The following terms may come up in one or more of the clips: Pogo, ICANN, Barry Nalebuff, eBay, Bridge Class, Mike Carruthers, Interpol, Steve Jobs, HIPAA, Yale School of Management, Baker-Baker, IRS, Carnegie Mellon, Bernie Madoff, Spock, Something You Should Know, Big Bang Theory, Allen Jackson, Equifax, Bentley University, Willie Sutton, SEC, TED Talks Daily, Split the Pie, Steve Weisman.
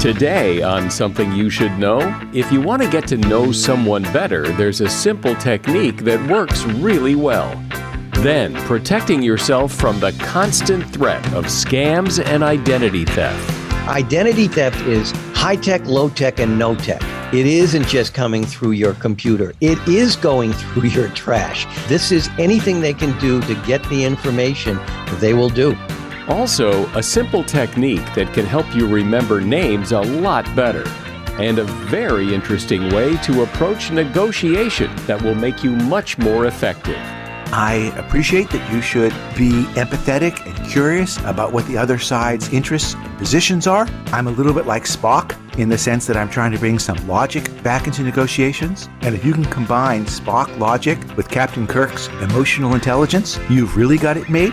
Today on Something You Should Know, if you want to get to know someone better, there's a simple technique that works really well. Then, protecting yourself from the constant threat of scams and identity theft. Identity theft is high-tech, low-tech, and no-tech. It isn't just coming through your computer. It is going through your trash. This is anything they can do to get the information, they will do. Also, a simple technique that can help you remember names a lot better, and a very interesting way to approach negotiation that will make you much more effective. I appreciate that you should be empathetic and curious about what the other side's interests and positions are. I'm a little bit like Spock in the sense that I'm trying to bring some logic back into negotiations. And if you can combine Spock logic with Captain Kirk's emotional intelligence, you've really got it made.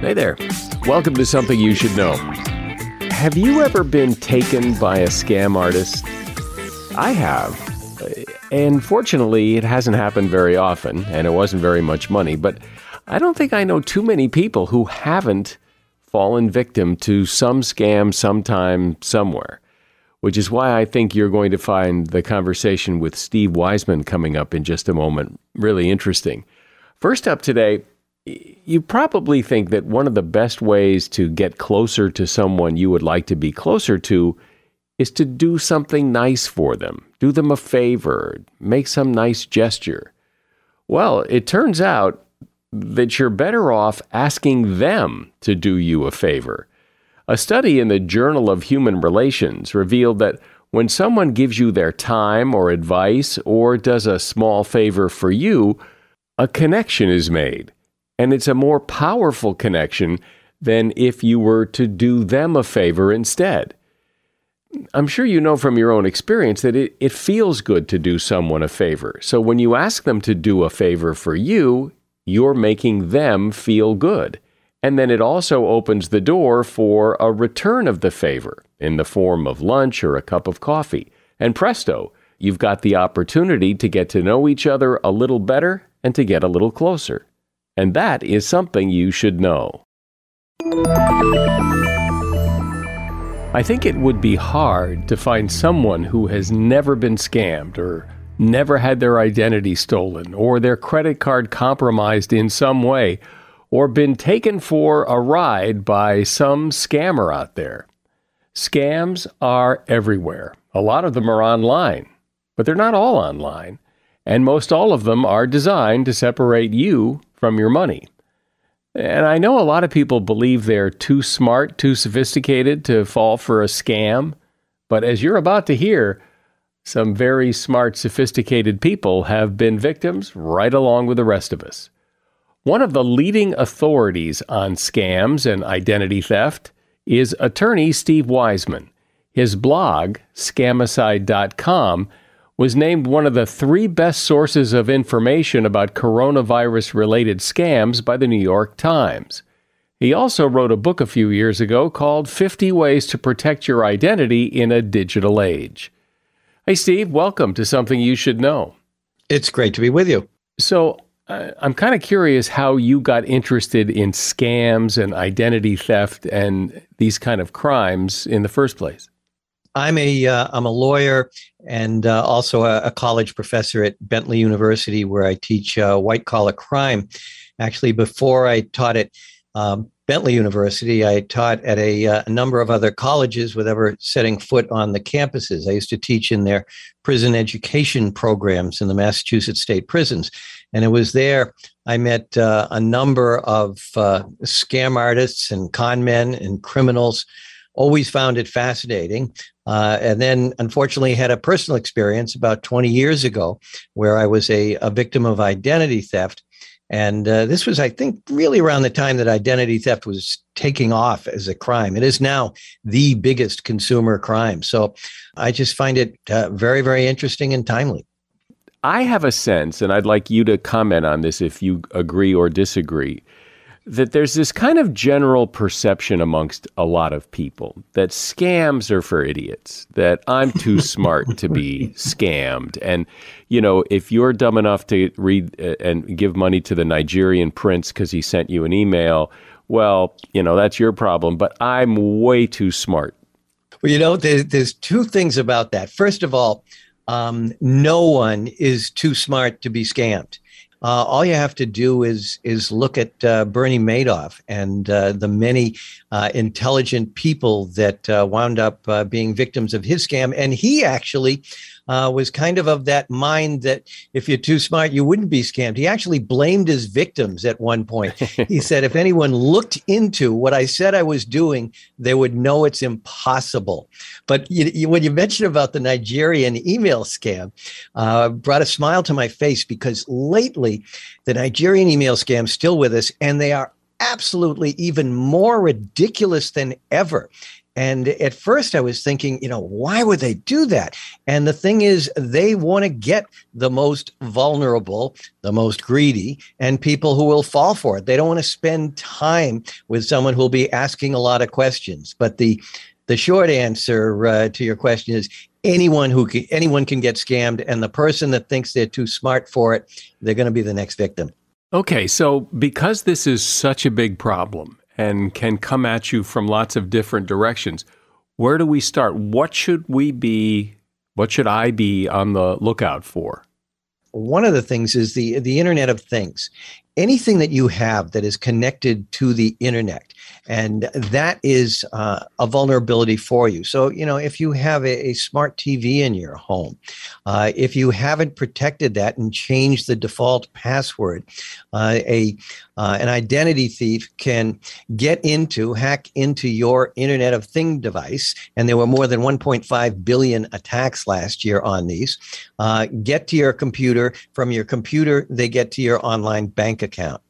Hey there. Welcome to Something You Should Know. Have you ever been taken by a scam artist? I have. And fortunately, it hasn't happened very often, and it wasn't very much money. But I don't think I know too many people who haven't fallen victim to some scam sometime somewhere, which is why I think you're going to find the conversation with Steve Weisman coming up in just a moment really interesting. First up today, you probably think that one of the best ways to get closer to someone you would like to be closer to is to do something nice for them, do them a favor, make some nice gesture. Well, it turns out that you're better off asking them to do you a favor. A study in the Journal of Human Relations revealed that when someone gives you their time or advice or does a small favor for you, a connection is made. And it's a more powerful connection than if you were to do them a favor instead. I'm sure you know from your own experience that it feels good to do someone a favor. So when you ask them to do a favor for you, you're making them feel good. And then it also opens the door for a return of the favor in the form of lunch or a cup of coffee. And presto, you've got the opportunity to get to know each other a little better and to get a little closer. And that is something you should know. I think it would be hard to find someone who has never been scammed or never had their identity stolen or their credit card compromised in some way or been taken for a ride by some scammer out there. Scams are everywhere. A lot of them are online, but they're not all online. And most all of them are designed to separate you from your money. And I know a lot of people believe they're too smart, too sophisticated to fall for a scam. But as you're about to hear, some very smart, sophisticated people have been victims right along with the rest of us. One of the leading authorities on scams and identity theft is attorney Steve Weisman. His blog, Scamicide.com, was named one of the 3 best sources of information about coronavirus-related scams by the New York Times. He also wrote a book a few years ago called 50 Ways to Protect Your Identity in a Digital Age. Hey, Steve, welcome to Something You Should Know. It's great to be with you. So I'm kind of curious how you got interested in scams and identity theft and these kind of crimes in the first place. I'm a lawyer and also a college professor at Bentley University, where I teach white-collar crime. Actually, before I taught at Bentley University, I taught at a number of other colleges without ever setting foot on the campuses. I used to teach in their prison education programs in the Massachusetts state prisons. And it was there I met a number of scam artists and con men and criminals. Always found it fascinating. And then, unfortunately, had a personal experience about 20 years ago where I was a victim of identity theft. And this was, I think, really around the time that identity theft was taking off as a crime. It is now the biggest consumer crime. So I just find it very, very interesting and timely. I have a sense, and I'd like you to comment on this if you agree or disagree, that there's this kind of general perception amongst a lot of people that scams are for idiots, that I'm too smart to be scammed. And, you know, if you're dumb enough to read and give money to the Nigerian prince because he sent you an email, well, you know, that's your problem, but I'm way too smart. Well, you know, there's two things about that. First of all, no one is too smart to be scammed. All you have to do is look at Bernie Madoff and the many intelligent people that wound up being victims of his scam. And he actually was kind of that mind that if you're too smart, you wouldn't be scammed. He actually blamed his victims at one point. He said, if anyone looked into what I said I was doing, they would know it's impossible. But when you mentioned about the Nigerian email scam, brought a smile to my face, because lately the Nigerian email scam is still with us, and they are absolutely even more ridiculous than ever. And at first I was thinking, you know, why would they do that? And the thing is, they want to get the most vulnerable, the most greedy, and people who will fall for it. They don't want to spend time with someone who will be asking a lot of questions. But the short answer to your question is anyone can get scammed. And the person that thinks they're too smart for it, they're going to be the next victim. Okay, so because this is such a big problem and can come at you from lots of different directions, where do we start? What should I be on the lookout for? One of the things is the Internet of Things. Anything that you have that is connected to the Internet, and that is a vulnerability for you. So, you know, if you have a smart TV in your home, if you haven't protected that and changed the default password, an identity thief can hack into your Internet of Thing device, and there were more than 1.5 billion attacks last year on these, get to your computer. From your computer, they get to your online bank account.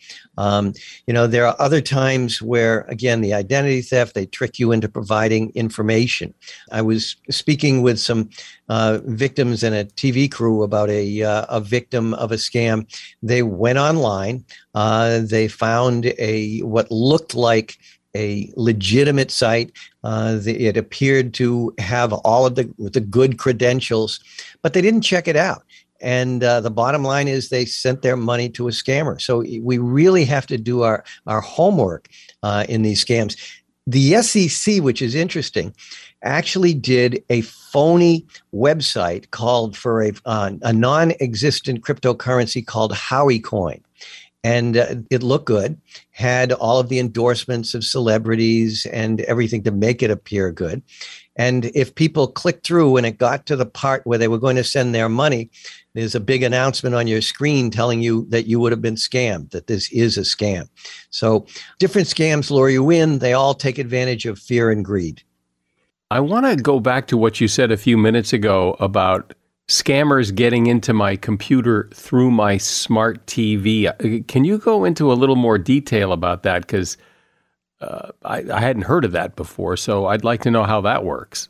You know, there are other times where, again, the identity theft, they trick you into providing information. I was speaking with some victims and a TV crew about a victim of a scam. They went online. They found what looked like a legitimate site. It appeared to have all of the good credentials, but they didn't check it out. And the bottom line is they sent their money to a scammer. So we really have to do our homework in these scams. The SEC, which is interesting, actually did a phony website called for a non-existent cryptocurrency called Howie Coin. And it looked good, had all of the endorsements of celebrities and everything to make it appear good. And if people clicked through when it got to the part where they were going to send their money, there's a big announcement on your screen telling you that you would have been scammed, that this is a scam. So different scams lure you in. They all take advantage of fear and greed. I want to go back to what you said a few minutes ago about scammers getting into my computer through my smart TV. Can you go into a little more detail about that? Because I hadn't heard of that before, so I'd like to know how that works.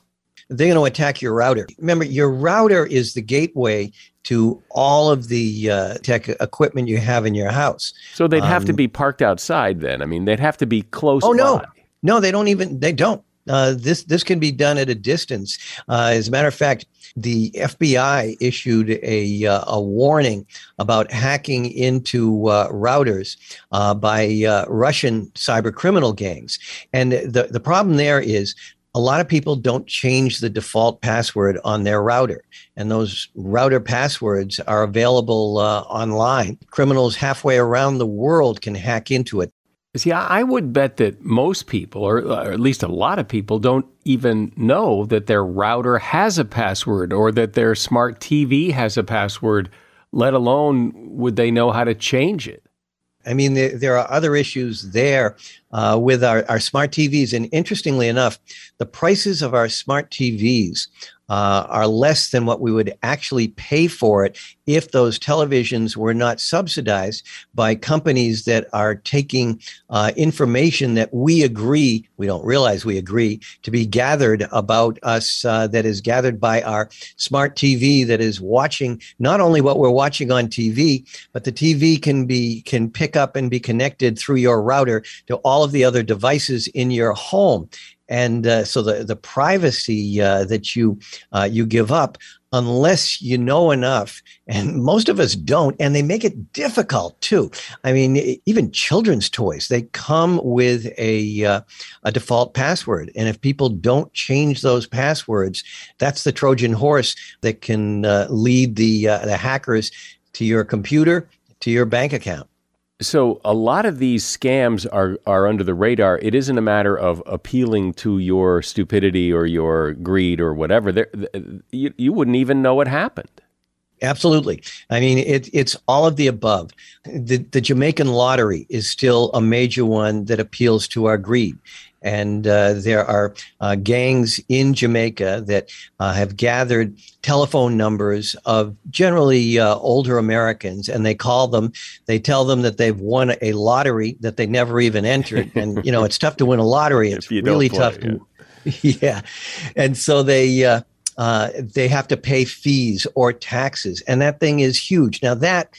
They're going to attack your router. Remember, your router is the gateway to all of the tech equipment you have in your house. So they'd have to be parked outside then. I mean, they'd have to be close by. No, they don't even, they don't. This can be done at a distance. As a matter of fact, the FBI issued a warning about hacking into routers by Russian cyber criminal gangs. And the problem there is a lot of people don't change the default password on their router, and those router passwords are available online. Criminals halfway around the world can hack into it. See, I would bet that most people, or at least a lot of people, don't even know that their router has a password or that their smart TV has a password, let alone would they know how to change it. I mean, there are other issues there with our smart TVs. And interestingly enough, the prices of our smart TVs are less than what we would actually pay for it if those televisions were not subsidized by companies that are taking information that we don't realize we agree to be gathered about us, that is gathered by our smart TV that is watching not only what we're watching on TV, but the TV can pick up and be connected through your router to all of the other devices in your home. And so the privacy that you give up, unless you know enough, and most of us don't, and they make it difficult too. I mean, even children's toys, they come with a default password. And if people don't change those passwords, that's the Trojan horse that can lead the hackers to your computer, to your bank account. So a lot of these scams are under the radar. It isn't a matter of appealing to your stupidity or your greed or whatever. You wouldn't even know what happened. Absolutely. I mean, it's all of the above. The Jamaican lottery is still a major one that appeals to our greed. And there are gangs in Jamaica that have gathered telephone numbers of generally older Americans, and they call them. They tell them that they've won a lottery that they never even entered. And, you know, it's tough to win a lottery. It's really tough. Yeah. And so they have to pay fees or taxes. And that thing is huge. Now that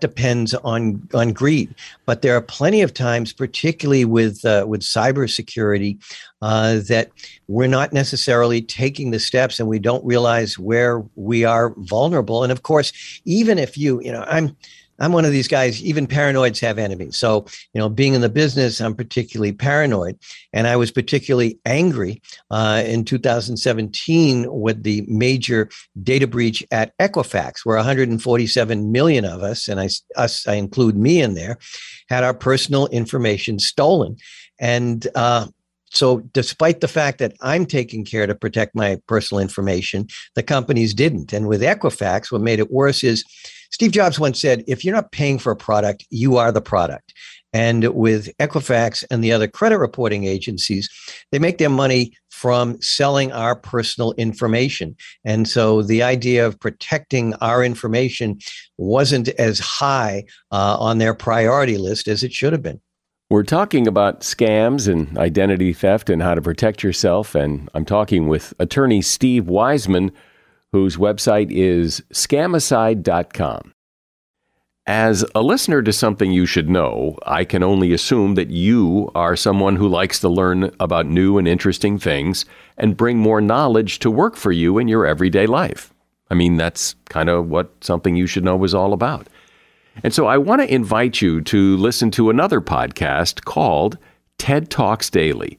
depends on greed. But there are plenty of times, particularly with cybersecurity, that we're not necessarily taking the steps, and we don't realize where we are vulnerable. And of course, even if I'm one of these guys, even paranoids have enemies. So, being in the business, I'm particularly paranoid. And I was particularly angry in 2017 with the major data breach at Equifax, where 147 million of us, and I include me in there, had our personal information stolen. And so despite the fact that I'm taking care to protect my personal information, the companies didn't. And with Equifax, what made it worse is Steve Jobs once said, if you're not paying for a product, you are the product. And with Equifax and the other credit reporting agencies, they make their money from selling our personal information. And so the idea of protecting our information wasn't as high on their priority list as it should have been. We're talking about scams and identity theft and how to protect yourself. And I'm talking with attorney Steve Weisman, whose website is Scamicide.com. As a listener to Something You Should Know, I can only assume that you are someone who likes to learn about new and interesting things and bring more knowledge to work for you in your everyday life. I mean, that's kind of what Something You Should Know is all about. And so I want to invite you to listen to another podcast called TED Talks Daily.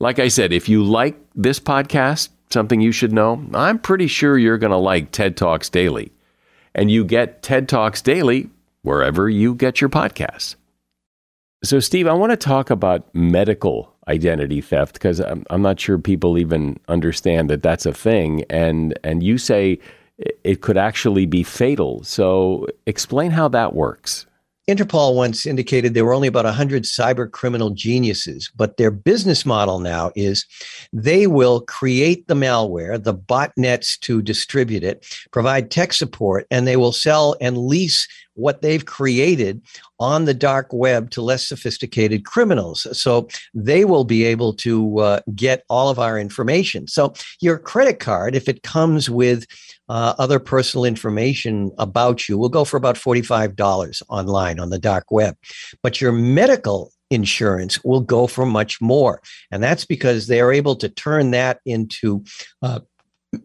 Like I said, if you like this podcast, Something You Should Know, I'm pretty sure you're going to like TED Talks Daily. And you get TED Talks Daily wherever you get your podcasts. So, Steve, I want to talk about medical identity theft, because I'm not sure people even understand that that's a thing. And you say it could actually be fatal. So explain how that works. Interpol once indicated there were only about 100 cyber criminal geniuses, but their business model now is they will create the malware, the botnets to distribute it, provide tech support, and they will sell and lease what they've created on the dark web to less sophisticated criminals. So they will be able to get all of our information. So your credit card, if it comes with other personal information about you, will go for about $45 online on the dark web. But your medical insurance will go for much more. And that's because they are able to turn that into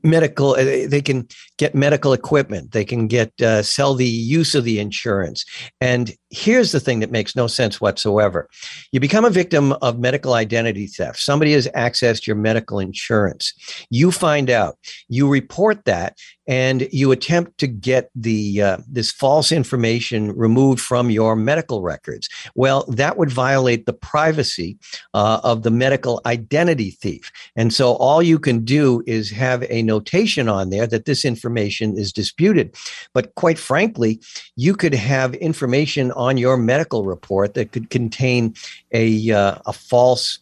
medical. They can get medical equipment. They can get sell the use of the insurance. And here's the thing that makes no sense whatsoever. You become a victim of medical identity theft. Somebody has accessed your medical insurance. You find out, you report that, and you attempt to get the this false information removed from your medical records. Well, that would violate the privacy of the medical identity thief. And so all you can do is have a notation on there that this information is disputed. But quite frankly, you could have information on your medical report that could contain a false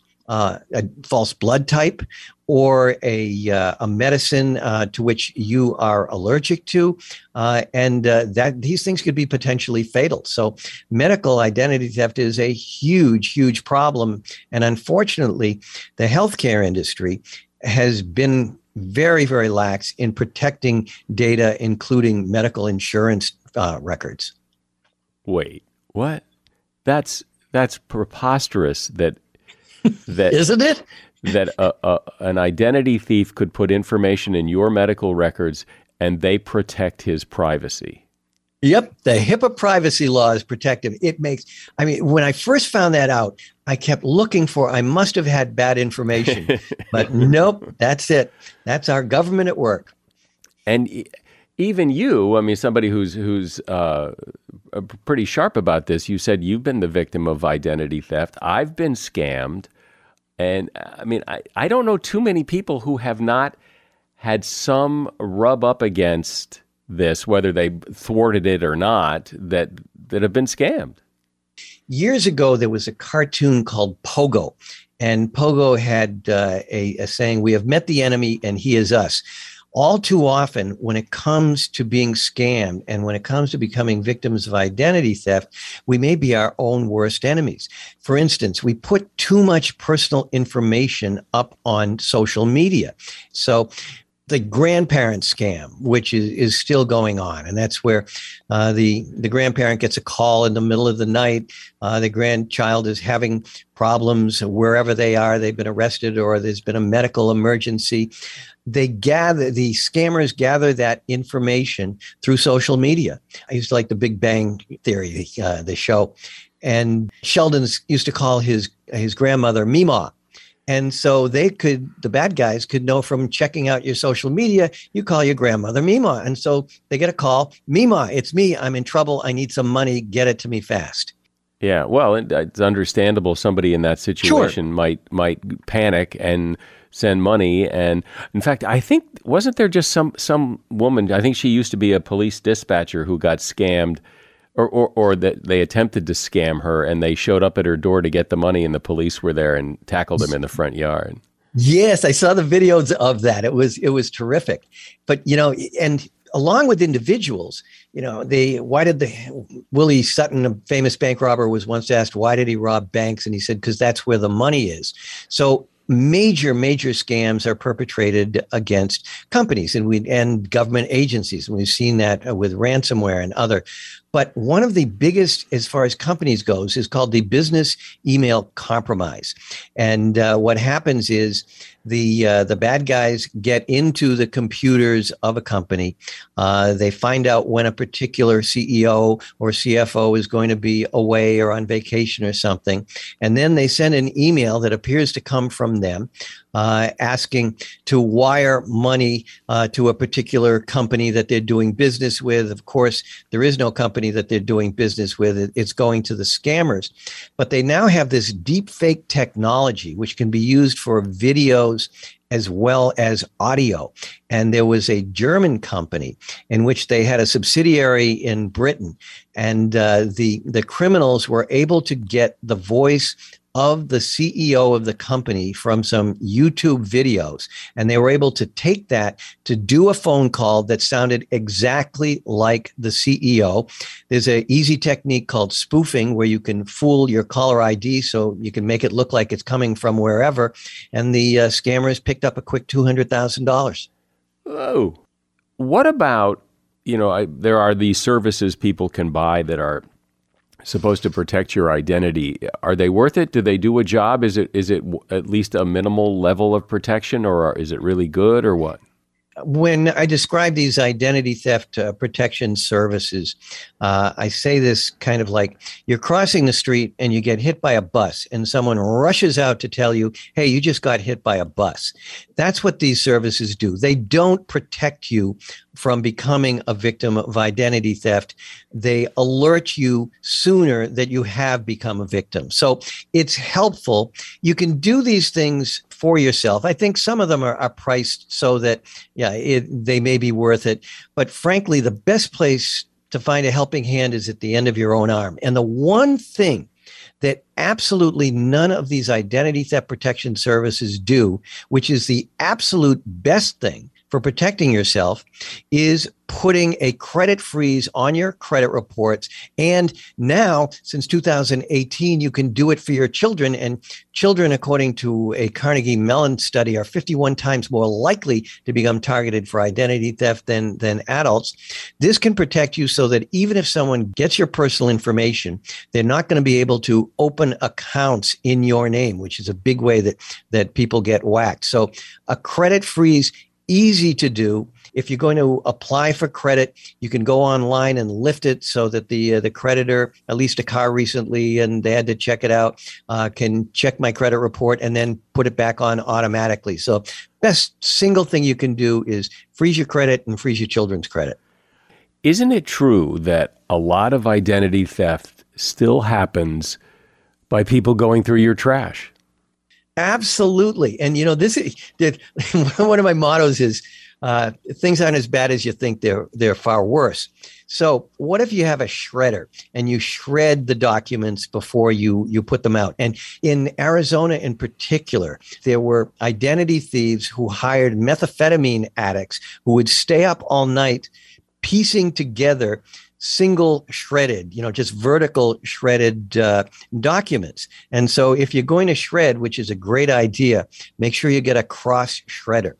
blood type, or a medicine to which you are allergic to, and that these things could be potentially fatal. So medical identity theft is a huge, huge problem, and unfortunately, the healthcare industry has been very, very lax in protecting data, including medical insurance records. Wait, what? That's preposterous. That isn't it? That an identity thief could put information in your medical records and they protect his privacy. Yep. The HIPAA privacy law is protective. When I first found that out, I kept looking for, I must have had bad information, but nope, that's it. That's our government at work. And even you, somebody who's pretty sharp about this, you said you've been the victim of identity theft. I've been scammed. And I don't know too many people who have not had some rub up against this, whether they thwarted it or not, that have been scammed. Years ago, there was a cartoon called Pogo, and Pogo had a saying, "We have met the enemy and he is us." All too often, when it comes to being scammed and when it comes to becoming victims of identity theft, we may be our own worst enemies. For instance, we put too much personal information up on social media. So the grandparent scam, which is still going on, and that's where the grandparent gets a call in the middle of the night. The grandchild is having problems wherever they are. They've been arrested or there's been a medical emergency. The scammers gather that information through social media. I used to like the Big Bang Theory, the show, and Sheldon used to call his grandmother Meemaw. And so the bad guys could know from checking out your social media, you call your grandmother Meemaw. And so they get a call, Meemaw, it's me, I'm in trouble, I need some money, get it to me fast. Yeah, well, it's understandable somebody in that situation might panic and send money. And in fact, I think, wasn't there just some woman, I think she used to be a police dispatcher who got scammed, or that they attempted to scam her and they showed up at her door to get the money and the police were there and tackled them in the front yard. Yes, I saw the videos of that. It was terrific. But, and along with individuals, Willie Sutton, a famous bank robber, was once asked, why did he rob banks? And he said, because that's where the money is. So major, major scams are perpetrated against companies and government agencies. And we've seen that with ransomware and other. But one of the biggest, as far as companies goes, is called the business email compromise. And what happens is the bad guys get into the computers of a company. They find out when a particular CEO or CFO is going to be away or on vacation or something. And then they send an email that appears to come from from them asking to wire money to a particular company that they're doing business with. Of course, there is no company that they're doing business with. It's going to the scammers. But they now have this deep fake technology, which can be used for videos as well as audio. And there was a German company in which they had a subsidiary in Britain. And the criminals were able to get the voice of the CEO of the company from some YouTube videos. And they were able to take that to do a phone call that sounded exactly like the CEO. There's an easy technique called spoofing where you can fool your caller ID so you can make it look like it's coming from wherever. And the scammers picked up a quick $200,000. Oh, what about, there are these services people can buy that are supposed to protect your identity. Are they worth it? Do they do a job? Is it at least a minimal level of protection, or is it really good, or what? When I describe these identity theft protection services, I say this kind of like you're crossing the street and you get hit by a bus and someone rushes out to tell you, hey, you just got hit by a bus. That's what these services do. They don't protect you from becoming a victim of identity theft. They alert you sooner that you have become a victim. So it's helpful. You can do these things for yourself. I think some of them are priced so that, they may be worth it. But frankly, the best place to find a helping hand is at the end of your own arm. And the one thing that absolutely none of these identity theft protection services do, which is the absolute best thing for protecting yourself, is putting a credit freeze on your credit reports. And now, since 2018, you can do it for your children. And children, according to a Carnegie Mellon study, are 51 times more likely to become targeted for identity theft than adults. This can protect you so that even if someone gets your personal information, they're not going to be able to open accounts in your name, which is a big way that people get whacked. So a credit freeze, easy to do. If you're going to apply for credit, you can go online and lift it so that the creditor, I leased a car recently and they had to check it out, can check my credit report and then put it back on automatically. So best single thing you can do is freeze your credit and freeze your children's credit. Isn't it true that a lot of identity theft still happens by people going through your trash? Absolutely. And, this is one of my mottos is things aren't as bad as you think. They're far worse. So what if you have a shredder and you shred the documents before you put them out? And in Arizona in particular, there were identity thieves who hired methamphetamine addicts who would stay up all night piecing together single shredded, just vertical shredded documents. And so if you're going to shred, which is a great idea, make sure you get a cross shredder.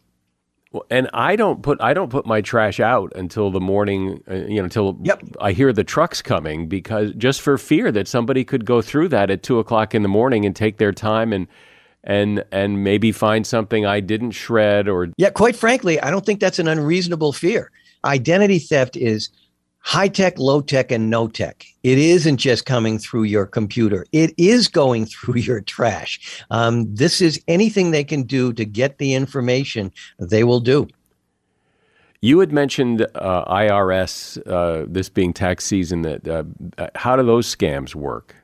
Well, and I don't put my trash out until the morning, until I hear the trucks coming, because just for fear that somebody could go through that at 2:00 in the morning and take their time and maybe find something I didn't shred or. Yeah, quite frankly, I don't think that's an unreasonable fear. Identity theft is high tech, low tech, and no tech. It isn't just coming through your computer. It is going through your trash. This is anything they can do to get the information they will do. You had mentioned IRS, this being tax season. That how do those scams work?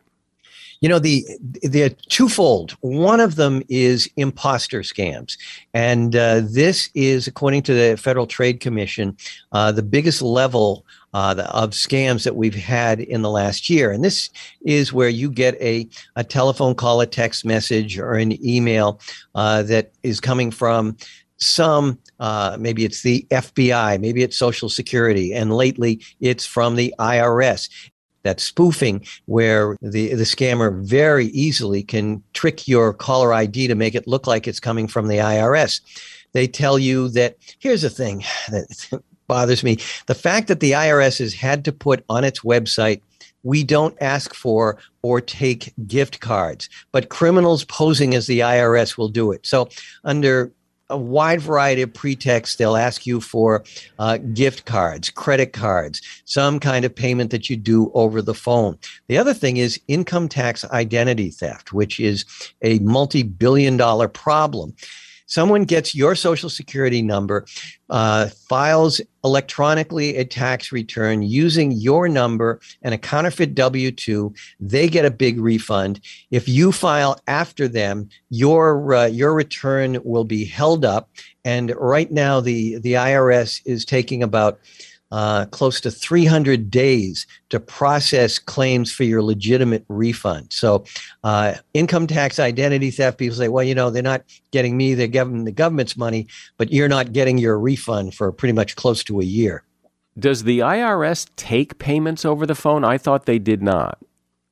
They're twofold. One of them is imposter scams. And this is, according to the Federal Trade Commission, the biggest level of scams that we've had in the last year. And this is where you get a telephone call, a text message, or an email that is coming from some, maybe it's the FBI, maybe it's Social Security, and lately it's from the IRS. That's spoofing, where the scammer very easily can trick your caller ID to make it look like it's coming from the IRS. They tell you that, here's the thing that bothers me, the fact that the IRS has had to put on its website, we don't ask for or take gift cards, but criminals posing as the IRS will do it. So under a wide variety of pretexts. They'll ask you for gift cards, credit cards, some kind of payment that you do over the phone. The other thing is income tax identity theft, which is a multi-billion-dollar problem. Someone gets your Social Security number, files electronically a tax return using your number and a counterfeit W-2. They get a big refund. If you file after them, your return will be held up. And right now, the IRS is taking about close to 300 days to process claims for your legitimate refund. So income tax identity theft, people say, well, you know, they're not getting me, they're getting the government's money, but you're not getting your refund for pretty much close to a year. Does the IRS take payments over the phone? I thought they did not.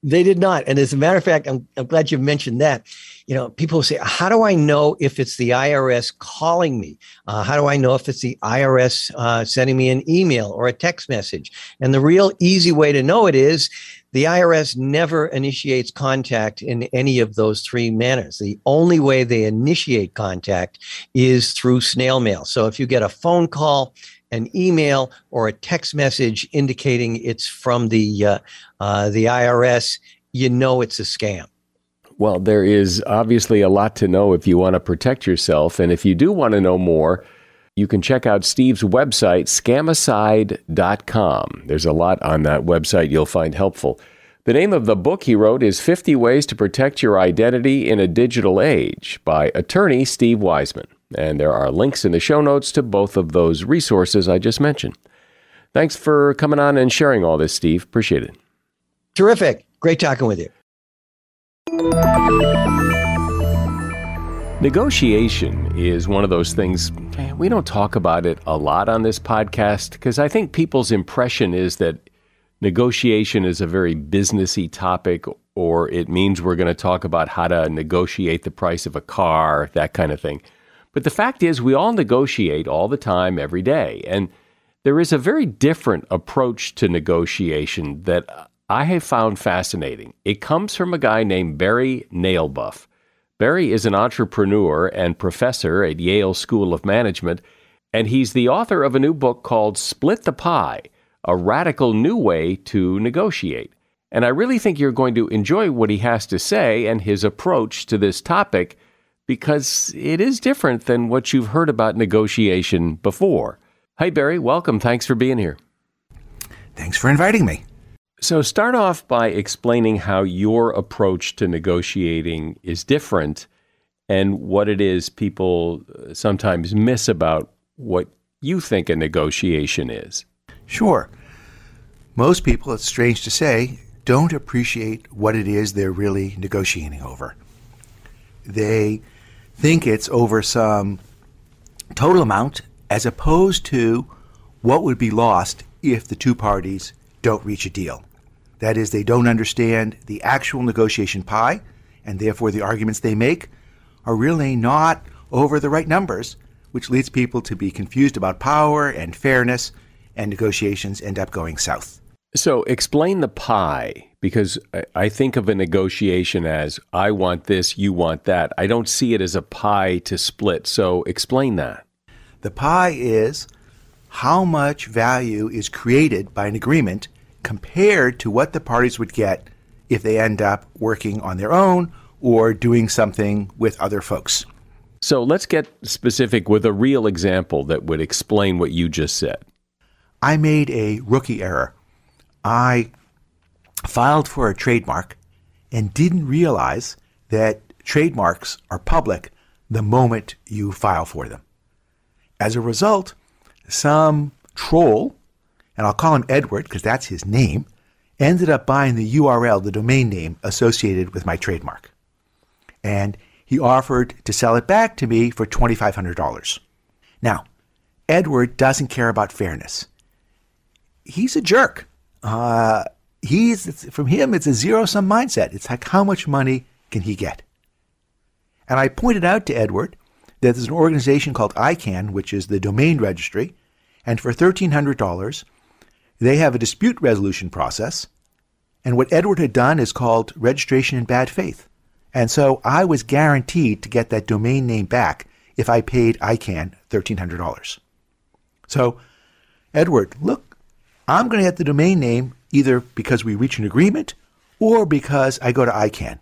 They did not. And as a matter of fact, I'm glad you mentioned that. You know, people say, how do I know if it's the IRS calling me? How do I know if it's the IRS sending me an email or a text message? And the real easy way to know it is the IRS never initiates contact in any of those three manners. The only way they initiate contact is through snail mail. So if you get a phone call, an email, or a text message indicating it's from the IRS, you know it's a scam. Well, there is obviously a lot to know if you want to protect yourself. And if you do want to know more, you can check out Steve's website, Scamicide.com. There's a lot on that website you'll find helpful. The name of the book he wrote is 50 Ways to Protect Your Identity in a Digital Age by attorney Steve Weisman. And there are links in the show notes to both of those resources I just mentioned. Thanks for coming on and sharing all this, Steve. Appreciate it. Terrific. Great talking with you. Negotiation is one of those things, we don't talk about it a lot on this podcast because I think people's impression is that negotiation is a very businessy topic, or it means we're going to talk about how to negotiate the price of a car, that kind of thing. But the fact is, we all negotiate all the time, every day. And there is a very different approach to negotiation that I have found fascinating. It comes from a guy named Barry Nalebuff. Barry is an entrepreneur and professor at Yale School of Management, and he's the author of a new book called Split the Pie, A Radical New Way to Negotiate. And I really think you're going to enjoy what he has to say and his approach to this topic, because it is different than what you've heard about negotiation before. Hey, Barry, welcome. Thanks for being here. Thanks for inviting me. So start off by explaining how your approach to negotiating is different and what it is people sometimes miss about what you think a negotiation is. Sure. Most people, it's strange to say, don't appreciate what it is they're really negotiating over. They think it's over some total amount as opposed to what would be lost if the two parties don't reach a deal. That is, they don't understand the actual negotiation pie, and therefore the arguments they make are really not over the right numbers, which leads people to be confused about power and fairness, and negotiations end up going south. So explain the pie, because I think of a negotiation as I want this, you want that. I don't see it as a pie to split. So explain that. The pie is how much value is created by an agreement compared to what the parties would get if they end up working on their own or doing something with other folks. So let's get specific with a real example that would explain what you just said. I made a rookie error. I filed for a trademark and didn't realize that trademarks are public the moment you file for them. As a result, some troll, and I'll call him Edward because that's his name, ended up buying the URL, the domain name associated with my trademark. And he offered to sell it back to me for $2,500. Now, Edward doesn't care about fairness. He's a jerk. From him, it's a zero-sum mindset. It's like, how much money can he get? And I pointed out to Edward that there's an organization called ICANN, which is the domain registry, and for $1,300, they have a dispute resolution process, and what Edward had done is called registration in bad faith. And so I was guaranteed to get that domain name back if I paid ICANN $1,300. So, Edward, look, I'm going to get the domain name either because we reach an agreement or because I go to ICANN.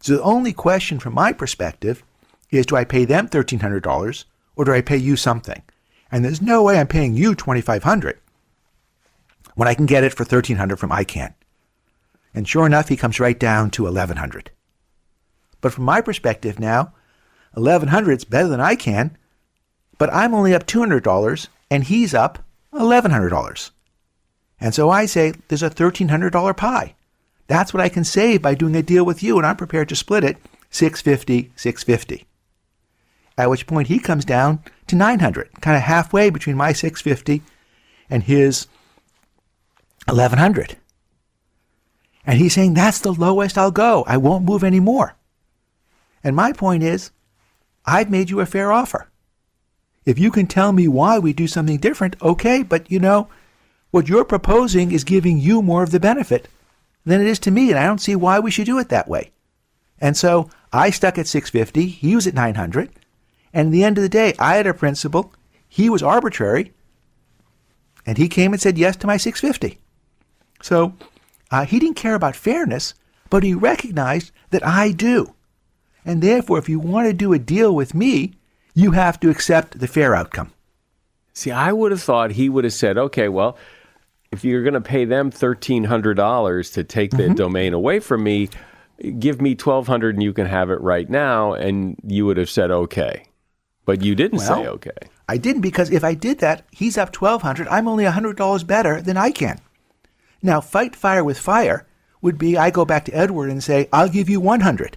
So the only question from my perspective is, do I pay them $1,300 or do I pay you something? And there's no way I'm paying you $2,500 when I can get it for $1,300 from ICANN. And sure enough, he comes right down to $1,100. But from my perspective now, $1,100 is better than ICANN, but I'm only up $200 and he's up $1,100. And so I say, there's a $1,300 pie. That's what I can save by doing a deal with you, and I'm prepared to split it 650, 650. At which point he comes down to $900, kind of halfway between my 650 and his $1,100. And he's saying, that's the lowest I'll go. I won't move any more. And my point is, I've made you a fair offer. If you can tell me why we do something different, okay, but you know, what you're proposing is giving you more of the benefit than it is to me, and I don't see why we should do it that way. And so I stuck at $650, he was at $900, and at the end of the day, I had a principle, he was arbitrary, and he came and said yes to my $650. So he didn't care about fairness, but he recognized that I do. And therefore, if you want to do a deal with me, you have to accept the fair outcome. See, I would have thought he would have said, okay, well, if you're going to pay them $1,300 to take their domain away from me, give me $1,200 and you can have it right now. And you would have said, okay. But you didn't say okay. I didn't, because if I did that, he's up $1,200. I'm only $100 better than ICANN. Now, fight fire with fire would be, I go back to Edward and say, I'll give you $100.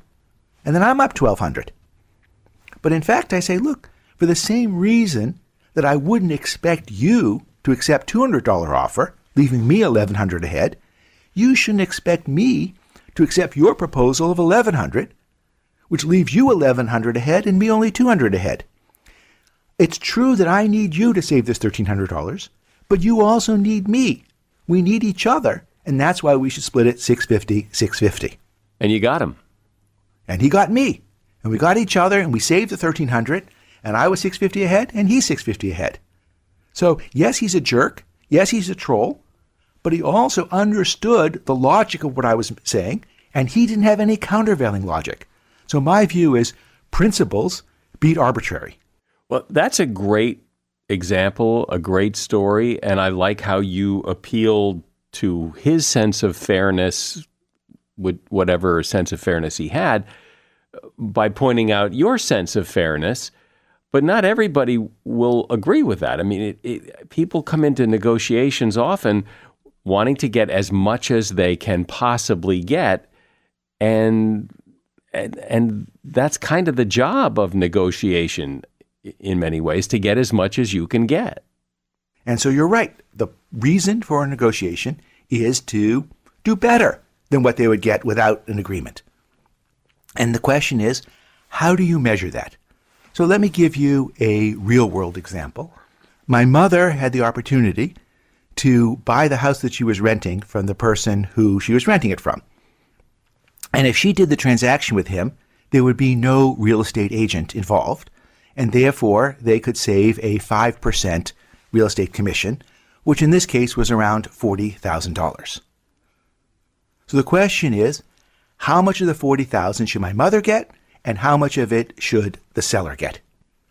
And then I'm up $1,200. But in fact, I say, look, for the same reason that I wouldn't expect you to accept $200 offer, leaving me $1,100 ahead, you shouldn't expect me to accept your proposal of $1,100, which leaves you $1,100 ahead and me only $200 ahead. It's true that I need you to save this $1,300, but you also need me. We need each other, and that's why we should split it 650, 650. And you got him. And he got me, and we got each other, and we saved the $1,300, and I was $650 ahead, and he's $650 ahead. So yes, he's a jerk. Yes, he's a troll, but he also understood the logic of what I was saying, and he didn't have any countervailing logic. So my view is principles beat arbitrary. Well, that's a great example, a great story, and I like how you appealed to his sense of fairness, with whatever sense of fairness he had, by pointing out your sense of fairness. But not everybody will agree with that. I mean, people come into negotiations often wanting to get as much as they can possibly get, and that's kind of the job of negotiation in many ways, to get as much as you can get. And so you're right. The reason for a negotiation is to do better than what they would get without an agreement. And the question is, how do you measure that? So let me give you a real-world example. My mother had the opportunity to buy the house that she was renting from the person who she was renting it from. And if she did the transaction with him, there would be no real estate agent involved, and therefore they could save a 5% real estate commission, which in this case was around $40,000. So the question is, how much of the $40,000 should my mother get, and how much of it should the seller get?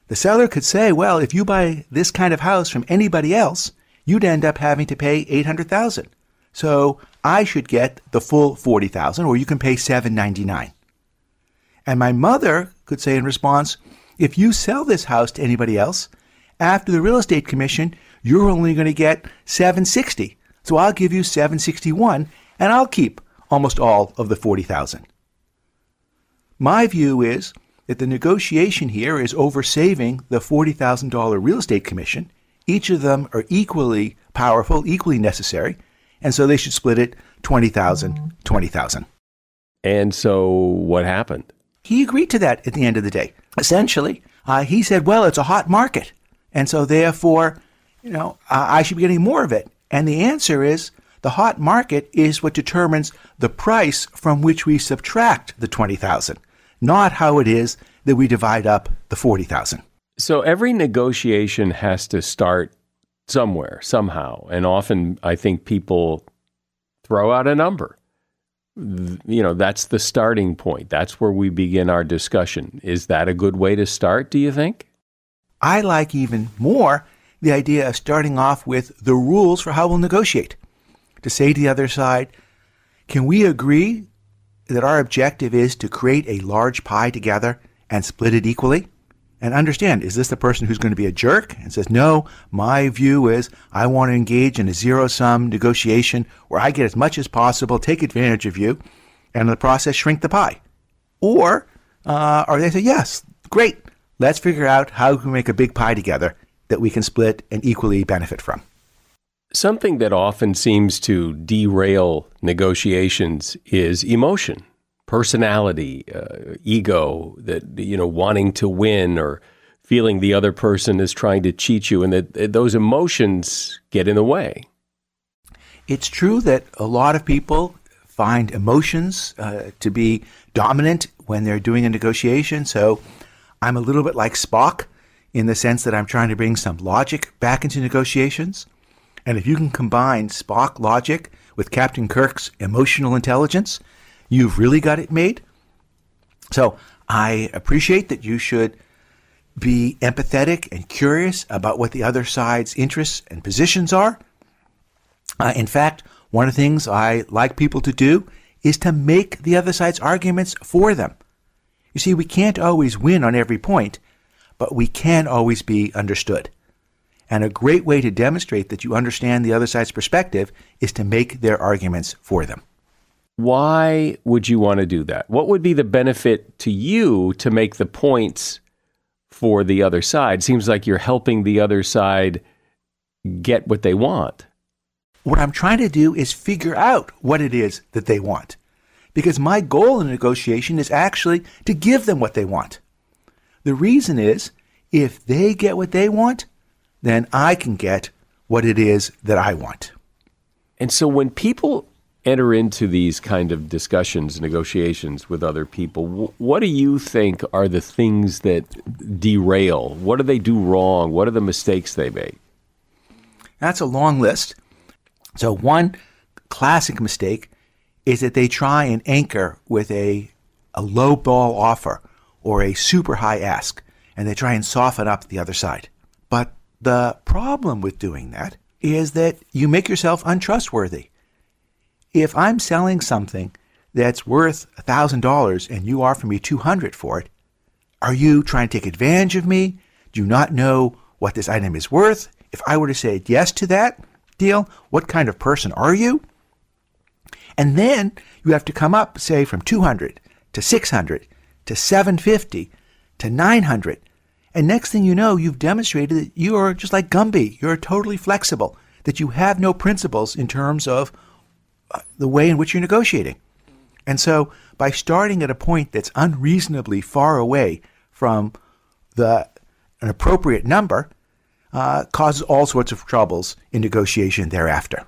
The seller could say, well, if you buy this kind of house from anybody else, you'd end up having to pay $800,000. So I should get the full $40,000, or you can pay $799. And my mother could say in response, if you sell this house to anybody else, after the real estate commission, you're only going to get $760. So I'll give you $761, and I'll keep almost all of the $40,000. My view is that the negotiation here is over saving the $40,000 real estate commission. Each of them are equally powerful, equally necessary, and so they should split it 20,000, 20,000. And so what happened? He agreed to that at the end of the day. Essentially, he said, well, it's a hot market, and so therefore, I should be getting more of it. And the answer is, the hot market is what determines the price from which we subtract the $20,000, not how it is that we divide up the $40,000. So every negotiation has to start somewhere, somehow. And often I think people throw out a number. You know, that's the starting point. That's where we begin our discussion. Is that a good way to start, do you think? I like even more the idea of starting off with the rules for how we'll negotiate. To say to the other side, can we agree that our objective is to create a large pie together and split it equally? And understand, is this the person who's going to be a jerk and says, no, my view is I want to engage in a zero-sum negotiation where I get as much as possible, take advantage of you, and in the process shrink the pie? Or they say, yes, great, let's figure out how we can make a big pie together that we can split and equally benefit from. Something that often seems to derail negotiations is emotion. Personality, ego, that, you know, wanting to win or feeling the other person is trying to cheat you, and that those emotions get in the way. It's true that a lot of people find emotions to be dominant when they're doing a negotiation. So I'm a little bit like Spock in the sense that I'm trying to bring some logic back into negotiations. And if you can combine Spock logic with Captain Kirk's emotional intelligence, you've really got it made. So I appreciate that you should be empathetic and curious about what the other side's interests and positions are. In fact, one of the things I like people to do is to make the other side's arguments for them. You see, we can't always win on every point, but we can always be understood. And a great way to demonstrate that you understand the other side's perspective is to make their arguments for them. Why would you want to do that? What would be the benefit to you to make the points for the other side? Seems like you're helping the other side get what they want. What I'm trying to do is figure out what it is that they want, because my goal in a negotiation is actually to give them what they want. The reason is, if they get what they want, then I can get what it is that I want. And so when people enter into these kind of discussions, negotiations with other people, what do you think are the things that derail? What do they do wrong? What are the mistakes they make? That's a long list. So one classic mistake is that they try and anchor with a low ball offer or a super high ask, and they try and soften up the other side. But the problem with doing that is that you make yourself untrustworthy. If I'm selling something that's worth $1,000 and you offer me $200 for it, are you trying to take advantage of me? Do you not know what this item is worth? If I were to say yes to that deal, what kind of person are you? And then you have to come up, say, from $200 to $600 to $750 to $900. And next thing you know, you've demonstrated that you are just like Gumby. You're totally flexible, that you have no principles in terms of the way in which you're negotiating. And so by starting at a point that's unreasonably far away from an appropriate number causes all sorts of troubles in negotiation thereafter.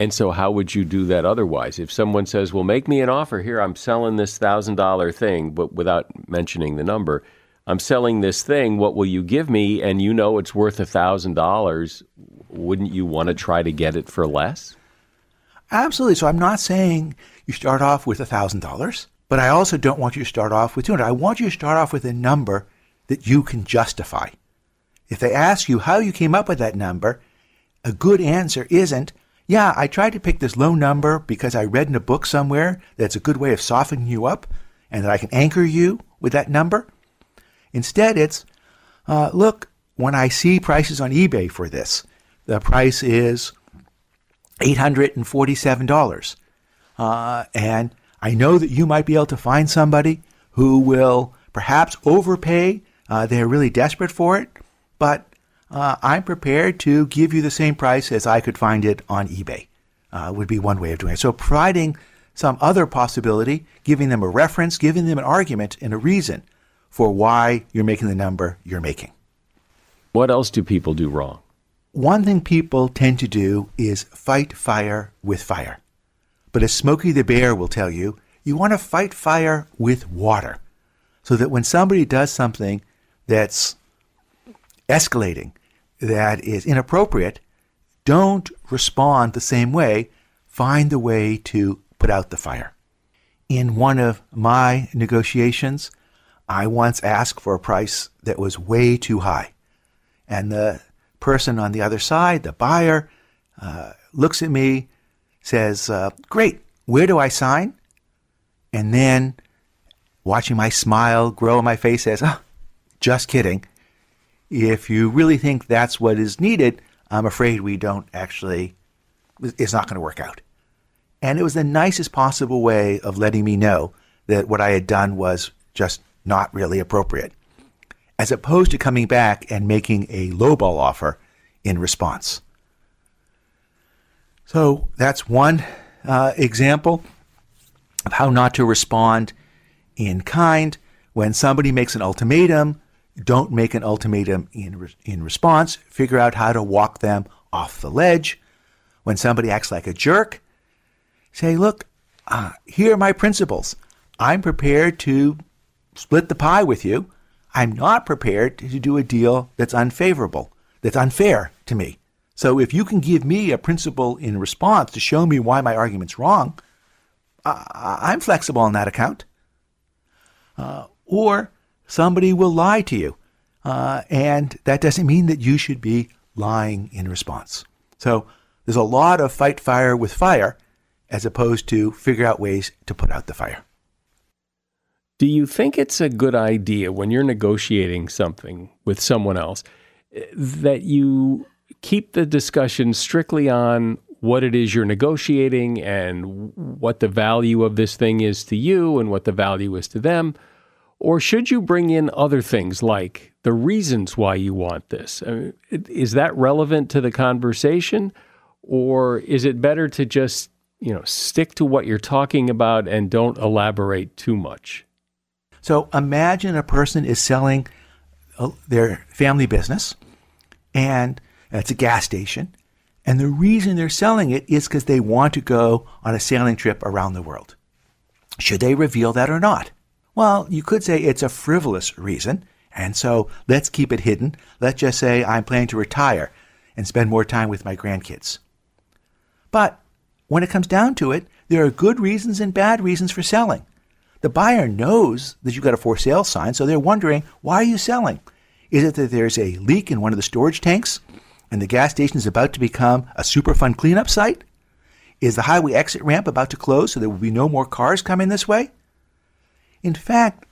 And so how would you do that otherwise? If someone says, well, make me an offer here, I'm selling this $1,000 thing, but without mentioning the number, I'm selling this thing, what will you give me? And you know it's worth $1,000, wouldn't you want to try to get it for less? Absolutely. So I'm not saying you start off with $1,000, but I also don't want you to start off with $200. I want you to start off with a number that you can justify. If they ask you how you came up with that number, a good answer isn't, yeah, I tried to pick this low number because I read in a book somewhere that's a good way of softening you up and that I can anchor you with that number. Instead, it's, look, when I see prices on eBay for this, the price is $847. And I know that you might be able to find somebody who will perhaps overpay. They're really desperate for it, but I'm prepared to give you the same price as I could find it on eBay, would be one way of doing it. So providing some other possibility, giving them a reference, giving them an argument and a reason for why you're making the number you're making. What else do people do wrong? One thing people tend to do is fight fire with fire. But as Smokey the Bear will tell you, you want to fight fire with water, so that when somebody does something that's escalating, that is inappropriate, don't respond the same way. Find the way to put out the fire. In one of my negotiations, I once asked for a price that was way too high. And the person on the other side, the buyer, looks at me, says, great, where do I sign? And then, watching my smile grow on my face, says, oh, just kidding. If you really think that's what is needed, I'm afraid we don't actually, it's not going to work out. And it was the nicest possible way of letting me know that what I had done was just not really appropriate, as opposed to coming back and making a lowball offer in response. So that's one example of how not to respond in kind. When somebody makes an ultimatum, don't make an ultimatum in response. Figure out how to walk them off the ledge. When somebody acts like a jerk, say, look, here are my principles. I'm prepared to split the pie with you. I'm not prepared to do a deal that's unfavorable, that's unfair to me. So if you can give me a principle in response to show me why my argument's wrong, I'm flexible on that account. Or somebody will lie to you, and that doesn't mean that you should be lying in response. So there's a lot of fight fire with fire, as opposed to figure out ways to put out the fire. Do you think it's a good idea when you're negotiating something with someone else that you keep the discussion strictly on what it is you're negotiating and what the value of this thing is to you and what the value is to them? Or should you bring in other things like the reasons why you want this? I mean, is that relevant to the conversation? Or is it better to just, stick to what you're talking about and don't elaborate too much? So imagine a person is selling their family business, and it's a gas station, and the reason they're selling it is because they want to go on a sailing trip around the world. Should they reveal that or not? Well, you could say it's a frivolous reason, and so let's keep it hidden. Let's just say I'm planning to retire and spend more time with my grandkids. But when it comes down to it, there are good reasons and bad reasons for selling. The buyer knows that you've got a for sale sign, so they're wondering, why are you selling? Is it that there's a leak in one of the storage tanks and the gas station is about to become a Superfund cleanup site? Is the highway exit ramp about to close so there will be no more cars coming this way? In fact,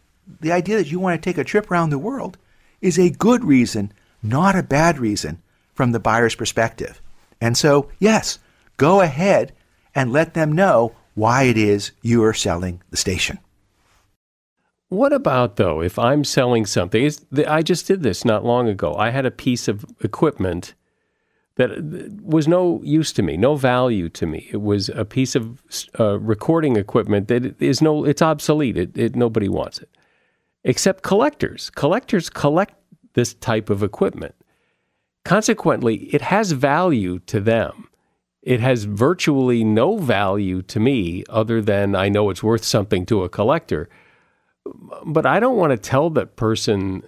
the idea that you want to take a trip around the world is a good reason, not a bad reason, from the buyer's perspective. And so, yes, go ahead and let them know why it is you are selling the station. What about, though, if I'm selling something? I just did this not long ago. I had a piece of equipment that was no use to me, no value to me. It was a piece of recording equipment that it's obsolete. Nobody wants it, except collectors. Collectors collect this type of equipment. Consequently, it has value to them. It has virtually no value to me other than I know it's worth something to a collector. But I don't want to tell that person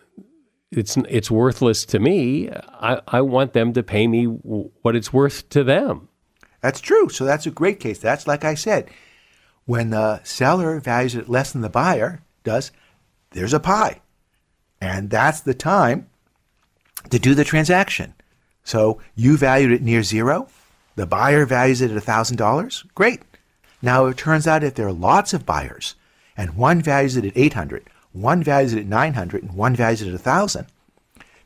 it's worthless to me. I want them to pay me what it's worth to them. That's true. So that's a great case. That's like I said, when the seller values it less than the buyer does, there's a pie. And that's the time to do the transaction. So you valued it near zero. The buyer values it at $1,000. Great. Now it turns out if there are lots of buyers, and one values it at $800, one values it at $900, and one values it at $1,000,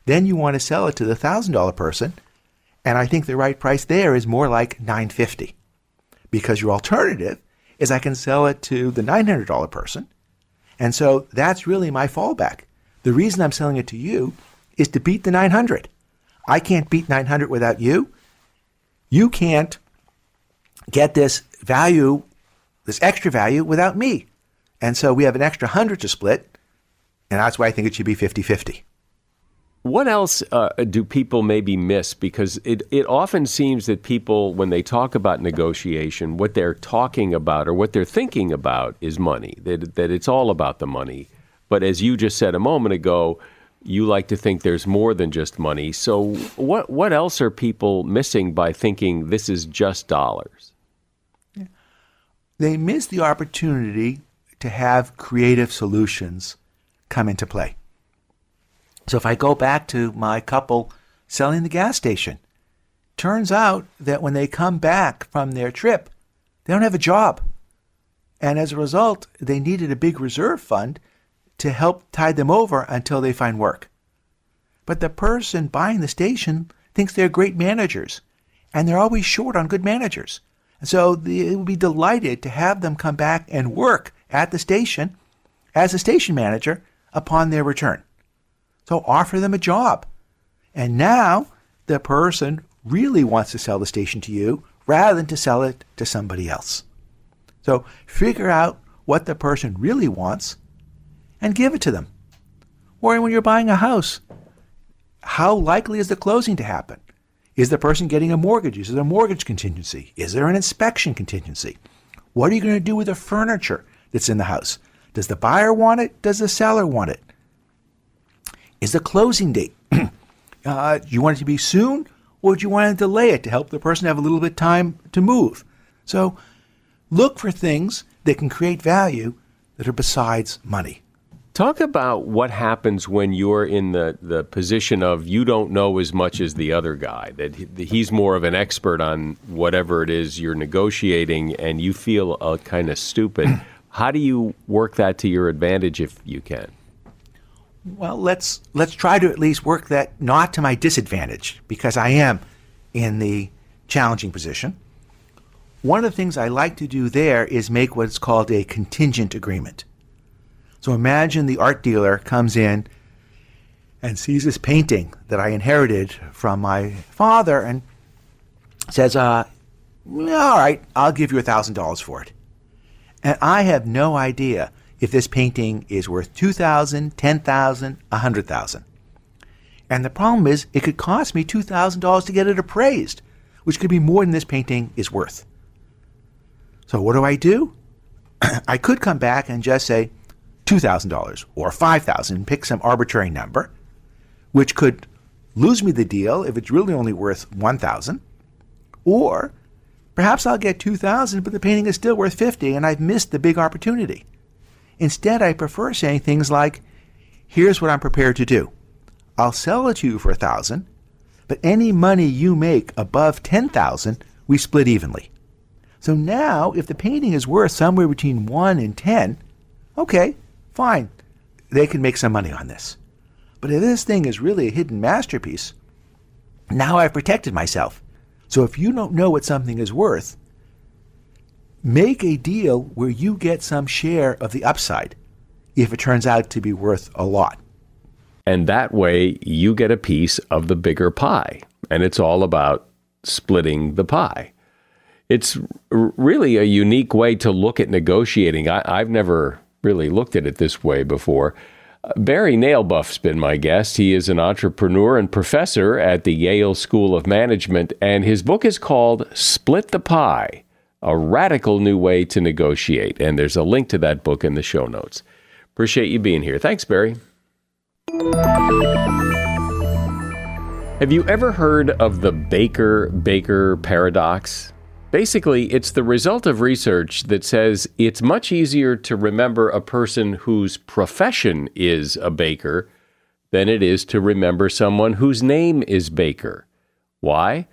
then you want to sell it to the $1,000 person, and I think the right price there is more like $950, because your alternative is I can sell it to the $900 person, and so that's really my fallback. The reason I'm selling it to you is to beat the $900. I can't beat $900 without you. You can't get this value, this extra value, without me. And so we have an extra $100 to split, and that's why I think it should be 50-50. What else do people maybe miss? Because it often seems that people, when they talk about negotiation, what they're talking about or what they're thinking about is money, that it's all about the money. But as you just said a moment ago, you like to think there's more than just money. So what else are people missing by thinking this is just dollars? Yeah. They miss the opportunity to have creative solutions come into play. So if I go back to my couple selling the gas station, turns out that when they come back from their trip, they don't have a job. And as a result, they needed a big reserve fund to help tide them over until they find work. But the person buying the station thinks they're great managers, and they're always short on good managers. And so they would be delighted to have them come back and work at the station as a station manager upon their return. So offer them a job. And now the person really wants to sell the station to you rather than to sell it to somebody else. So figure out what the person really wants and give it to them. Or when you're buying a house, how likely is the closing to happen? Is the person getting a mortgage? Is there a mortgage contingency? Is there an inspection contingency? What are you going to do with the furniture that's in the house? Does the buyer want it? Does the seller want it? Is the closing date? Do you want it to be soon, or do you want to delay it to help the person have a little bit of time to move? So look for things that can create value that are besides money. Talk about what happens when you're in the position of you don't know as much as the other guy, that he's more of an expert on whatever it is you're negotiating and you feel kind of stupid. How do you work that to your advantage if you can? Well, let's try to at least work that not to my disadvantage, because I am in the challenging position. One of the things I like to do there is make what's called a contingent agreement. So imagine the art dealer comes in and sees this painting that I inherited from my father and says, all right, I'll give you $1,000 for it. And I have no idea if this painting is worth $2,000, $10,000, $100,000. And the problem is it could cost me $2,000 to get it appraised, which could be more than this painting is worth. So what do? I could come back and just say $2,000 or $5,000, pick some arbitrary number, which could lose me the deal if it's really only worth $1,000. Or perhaps I'll get $2,000, but the painting is still worth $50 and I've missed the big opportunity. Instead, I prefer saying things like, here's what I'm prepared to do. I'll sell it to you for $1,000, but any money you make above $10,000, we split evenly. So now, if the painting is worth somewhere between $1 and $10, okay, fine, they can make some money on this. But if this thing is really a hidden masterpiece, now I've protected myself. So if you don't know what something is worth, make a deal where you get some share of the upside if it turns out to be worth a lot. And that way you get a piece of the bigger pie. And it's all about splitting the pie. It's really a unique way to look at negotiating. I've never really looked at it this way before. Barry Nalebuff's been my guest. He is an entrepreneur and professor at the Yale School of Management. And his book is called Split the Pie: A Radical New Way to Negotiate. And there's a link to that book in the show notes. Appreciate you being here. Thanks, Barry. Have you ever heard of the Baker-Baker paradox? Basically, it's the result of research that says it's much easier to remember a person whose profession is a baker than it is to remember someone whose name is Baker. Why?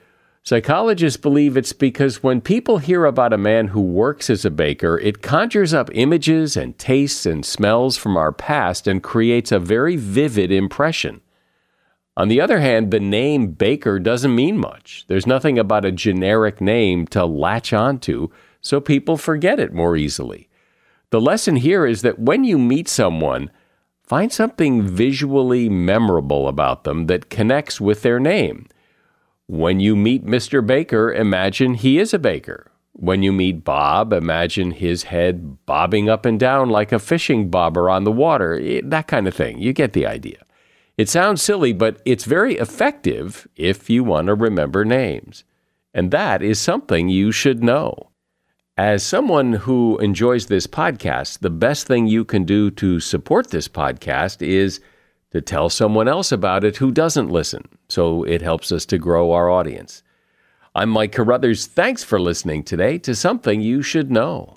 Psychologists believe it's because when people hear about a man who works as a baker, it conjures up images and tastes and smells from our past and creates a very vivid impression. On the other hand, the name Baker doesn't mean much. There's nothing about a generic name to latch onto, so people forget it more easily. The lesson here is that when you meet someone, find something visually memorable about them that connects with their name. When you meet Mr. Baker, imagine he is a baker. When you meet Bob, imagine his head bobbing up and down like a fishing bobber on the water, that kind of thing. You get the idea. It sounds silly, but it's very effective if you want to remember names. And that is something you should know. As someone who enjoys this podcast, the best thing you can do to support this podcast is to tell someone else about it who doesn't listen. So it helps us to grow our audience. I'm Mike Carruthers. Thanks for listening today to Something You Should Know.